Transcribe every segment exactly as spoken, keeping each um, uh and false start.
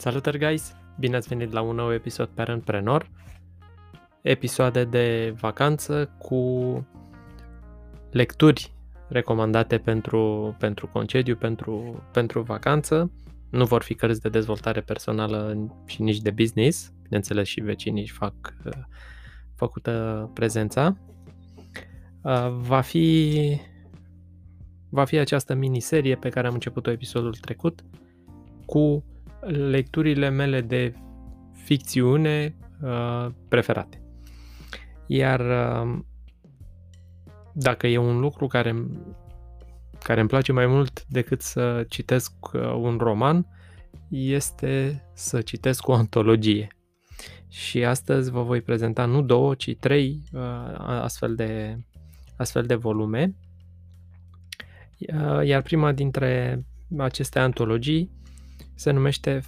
Salutări, guys! Bine ați venit la un nou episod pe Parentpreneur. Episoade de vacanță cu lecturi recomandate pentru, pentru concediu, pentru, pentru vacanță. Nu vor fi cărți de dezvoltare personală și nici de business. Bineînțeles, și vecinii își fac făcută prezența. Va fi, va fi această miniserie pe care am început-o episodul trecut cu lecturile mele de ficțiune uh, preferate. Iar uh, dacă e un lucru care, care îmi place mai mult decât să citesc uh, un roman, este să citesc o antologie. Și astăzi vă voi prezenta nu două, ci trei uh, astfel de, astfel de volume. Uh, iar prima dintre aceste antologii se numește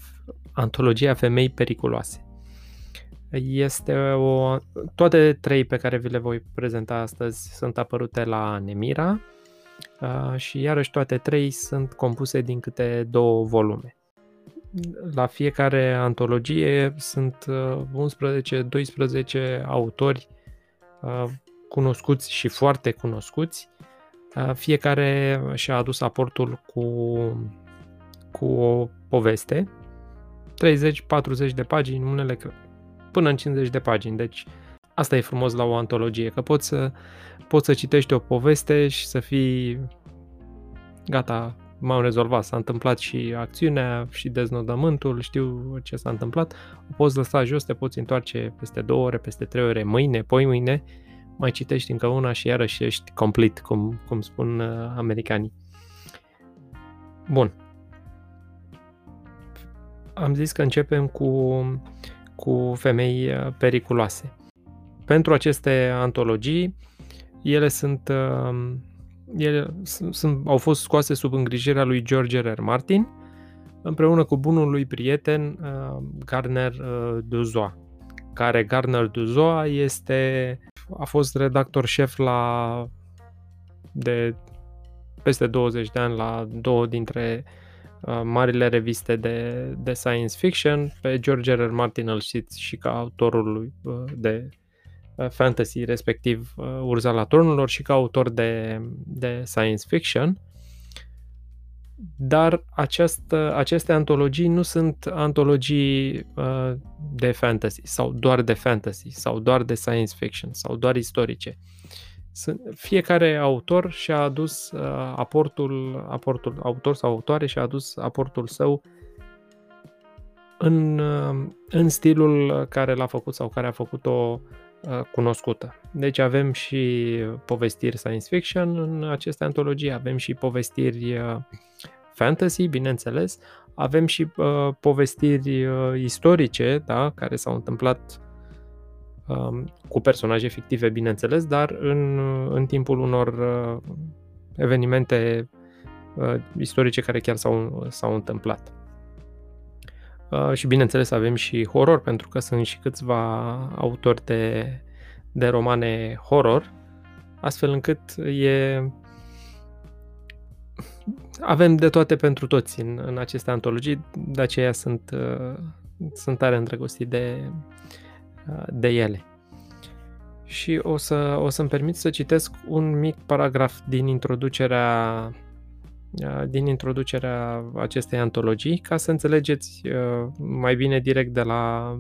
Antologia Femei Periculoase. Este o... Toate trei pe care vi le voi prezenta astăzi sunt apărute la Nemira și iarăși toate trei sunt compuse din câte două volume. La fiecare antologie sunt unsprezece-doisprezece autori cunoscuți și foarte cunoscuți. Fiecare și-a adus aportul cu... cu o poveste, treizeci-patruzeci de pagini, unele până în cincizeci de pagini. Deci asta e frumos la o antologie, că poți să, poți să citești o poveste și să fii gata, m-am rezolvat, s-a întâmplat și acțiunea și deznodământul, știu ce s-a întâmplat, o poți lăsa jos, te poți întoarce peste două ore, peste trei ore, mâine, poimâine, mai citești încă una și iarăși ești complet, cum, cum spun americanii. Bun. Am zis că începem cu, cu femei periculoase. Pentru aceste antologii, ele, sunt, ele sunt, au fost scoase sub îngrijirea lui George R. R. Martin, împreună cu bunul lui prieten Gardner Dozois, care Gardner Dozois este, a fost redactor șef la, de peste douăzeci de ani la două dintre marile reviste de, de science fiction. Pe George R. R. Martin îl știți și ca autorul de fantasy, respectiv Urzala Tronurilor, și ca autor de, de science fiction. Dar această, aceste antologii nu sunt antologii de fantasy sau doar de fantasy sau doar de science fiction sau doar istorice. Fiecare autor și-a adus uh, aportul, aportul, autor sau autoare și-a adus aportul său în, uh, în stilul care l-a făcut sau care a făcut-o uh, cunoscută. Deci avem și povestiri science fiction în aceste antologii, avem și povestiri uh, fantasy, bineînțeles, avem și uh, povestiri uh, istorice, da, care s-au întâmplat cu personaje fictive, bineînțeles, dar în, în timpul unor evenimente istorice care chiar s-au, s-au întâmplat. Și bineînțeles avem și horror, pentru că sunt și câțiva autori de, de romane horror, astfel încât e... avem de toate pentru toți în, în aceste antologii, de aceea sunt, sunt tare îndrăgostit de... de ele. Și o, să, o să-mi permit să citesc un mic paragraf din introducerea din introducerea acestei antologii, ca să înțelegeți mai bine direct de la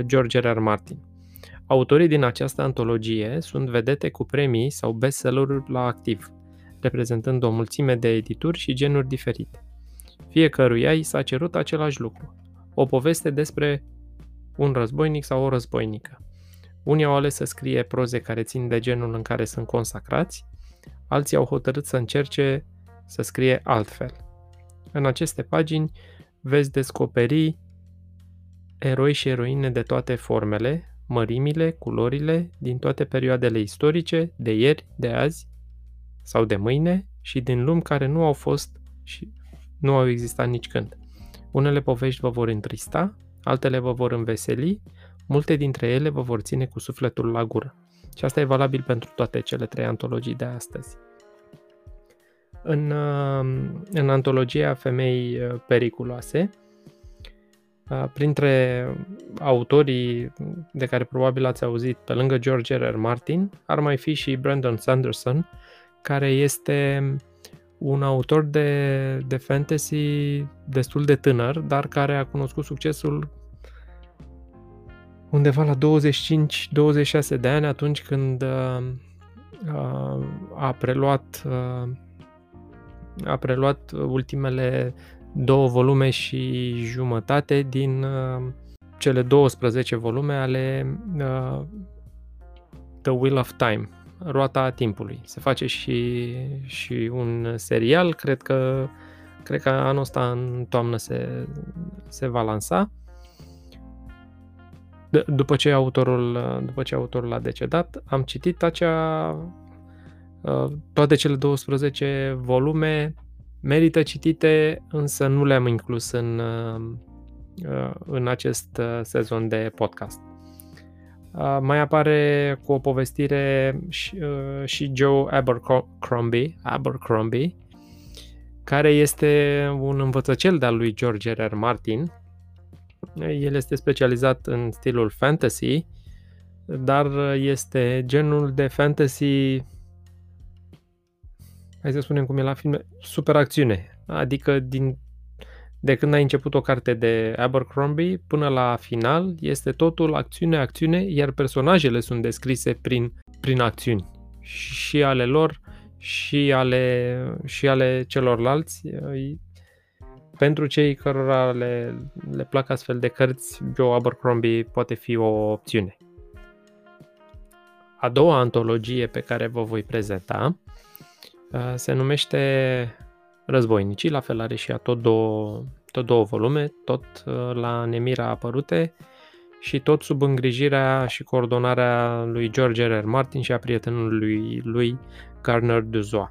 George R. R. Martin. Autorii din această antologie sunt vedete cu premii sau bestselleruri la activ, reprezentând o mulțime de edituri și genuri diferite. Fiecăruia i s-a cerut același lucru, o poveste despre un războinic sau o războinică. Unii au ales să scrie proze care țin de genul în care sunt consacrați, alții au hotărât să încerce să scrie altfel. În aceste pagini veți descoperi eroi și eroine de toate formele, mărimile, culorile, din toate perioadele istorice, de ieri, de azi sau de mâine și din lumi care nu au fost și nu au existat nici când. Unele povești vă vor întrista, altele vă vor înveseli, multe dintre ele vă vor ține cu sufletul la gură. Și asta e valabil pentru toate cele trei antologii de astăzi. În, în antologia Femei Periculoase Printre autorii de care probabil ați auzit, pe lângă George R. R. Martin, ar mai fi și Brandon Sanderson, care este un autor de, de fantasy destul de tânăr, dar care a cunoscut succesul undeva la douăzeci și cinci douăzeci și șase de ani, atunci când uh, a preluat uh, a preluat ultimele două volume și jumătate din uh, cele douăsprezece volume ale uh, The Wheel of Time, Roata timpului. Se face și, și un serial, cred că, cred că anul ăsta în toamnă se, se va lansa. D- după, ce autorul, după ce autorul a decedat, am citit acea, toate cele douăsprezece volume, merită citite, însă nu le-am inclus în, în acest sezon de podcast. Mai apare cu o povestire și, și Joe Abercrombie, Abercrombie, care este un învățăcel de-al lui George R. R. Martin. El este specializat în stilul fantasy, dar este genul de fantasy, hai să spunem cum e la filme, superacțiune. Adică din, de când ai început o carte de Abercrombie până la final este totul acțiune, acțiune, iar personajele sunt descrise prin, prin acțiuni și ale lor și ale, și ale celorlalți. Pentru cei cărora le, le plac astfel de cărți, Joe Abercrombie poate fi o opțiune. A doua antologie pe care vă voi prezenta se numește Războinicii, la fel are și a tot două, tot două volume, tot la Nemira apărute și tot sub îngrijirea și coordonarea lui George R. R. Martin și a prietenului lui Gardner Dozois.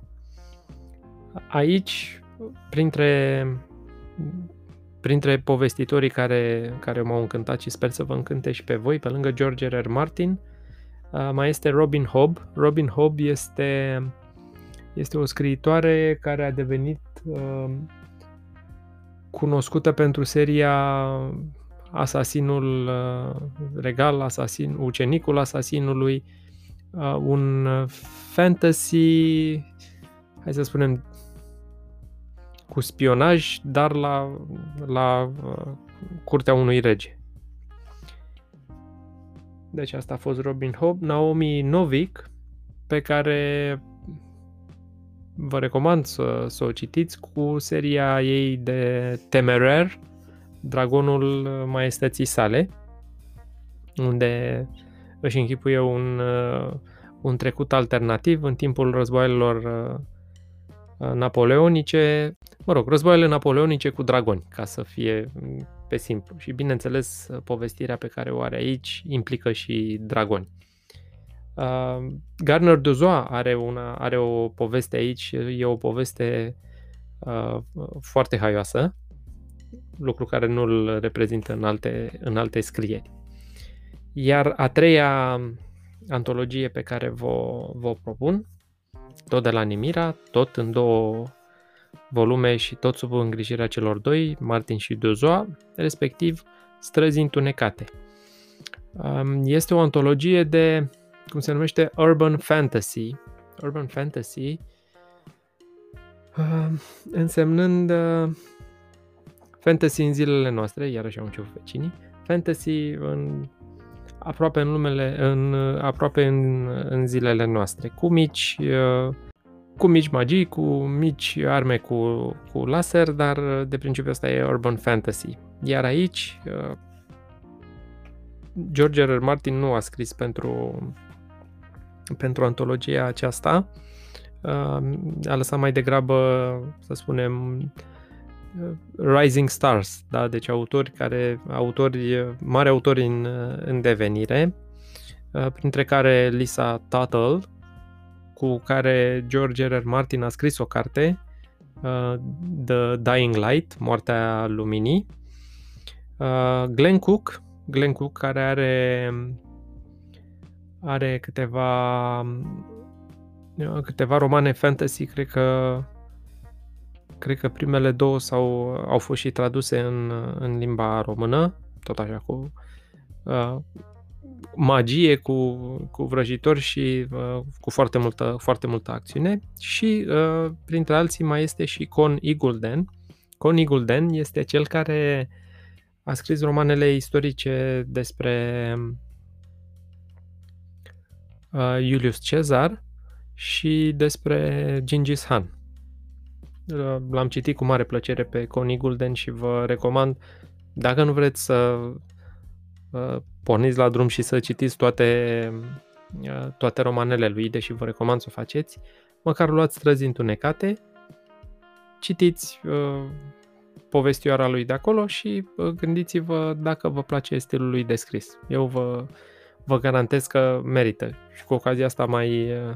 Aici, printre, printre povestitorii care, care m-au încântat și sper să vă încânte și pe voi, pe lângă George R. R. Martin, mai este Robin Hobb. Robin Hobb este... Este o scriitoare care a devenit uh, cunoscută pentru seria Asasinul uh, Regal, Asasin, Ucenicul Asasinului, uh, un fantasy, hai să spunem, cu spionaj, dar la, la uh, curtea unui rege. Deci asta a fost Robin Hobb. Naomi Novik, pe care vă recomand să, să o citiți, cu seria ei de Temerare, Dragonul maiestății Sale, unde își închipuie un, un trecut alternativ în timpul războaielor napoleonice, mă rog, războaiele napoleonice cu dragoni, ca să fie pe simplu. Și bineînțeles, povestirea pe care o are aici implică și dragoni. Uh, Gardner Dozois are, una, are o poveste aici, e o poveste uh, foarte haioasă, lucru care nu-l reprezintă în alte, în alte scrieri. Iar a treia antologie pe care vă, vă propun, tot de la Nemira, tot în două volume și tot sub îngrijirea celor doi, Martin și Dozois, respectiv Străzi întunecate. Uh, este o antologie de, cum se numește, Urban Fantasy. Urban Fantasy uh, însemnând uh, fantasy în zilele noastre, iarăși am început vecinii, fantasy în, aproape, în, lumele, în, aproape în, în zilele noastre, cu mici, uh, cu mici magii, cu mici arme cu, cu laser, dar de principiu asta e Urban Fantasy. Iar aici, uh, George R. R. Martin nu a scris pentru pentru antologia aceasta, a lăsat mai degrabă, să spunem, rising stars, da? Deci autori care, autori, mari autori în, în devenire, printre care Lisa Tuttle, cu care George R. R. Martin a scris o carte, The Dying Light, Moartea Luminii, Glenn Cook, Glenn Cook, care are are câteva câteva romane fantasy, cred că Cred că primele două s-au, au fost și traduse în, în limba română, tot așa cu uh, magie, cu, cu vrăjitori și uh, cu foarte multă, foarte multă acțiune. Și uh, printre alții mai este și Conn Iggulden. Conn Iggulden este cel care a scris romanele istorice despre uh, Iulius Cezar și despre Genghis Khan. L-am citit cu mare plăcere pe Conn Iggulden și vă recomand, dacă nu vreți să porniți la drum și să citiți toate, toate romanele lui, deși vă recomand să o faceți, măcar luați Străzi întunecate, citiți uh, povestioara lui de acolo și uh, gândiți-vă dacă vă place stilul lui descris. Eu vă, vă garantez că merită și cu ocazia asta mai... Uh,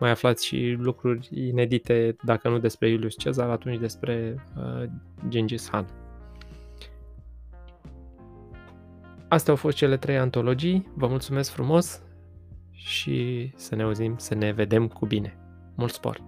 Mai aflați și lucruri inedite, dacă nu despre Iulius Cezar, atunci despre uh, Genghis Khan. Astea au fost cele trei antologii. Vă mulțumesc frumos și să ne auzim, să ne vedem cu bine. Mult spor!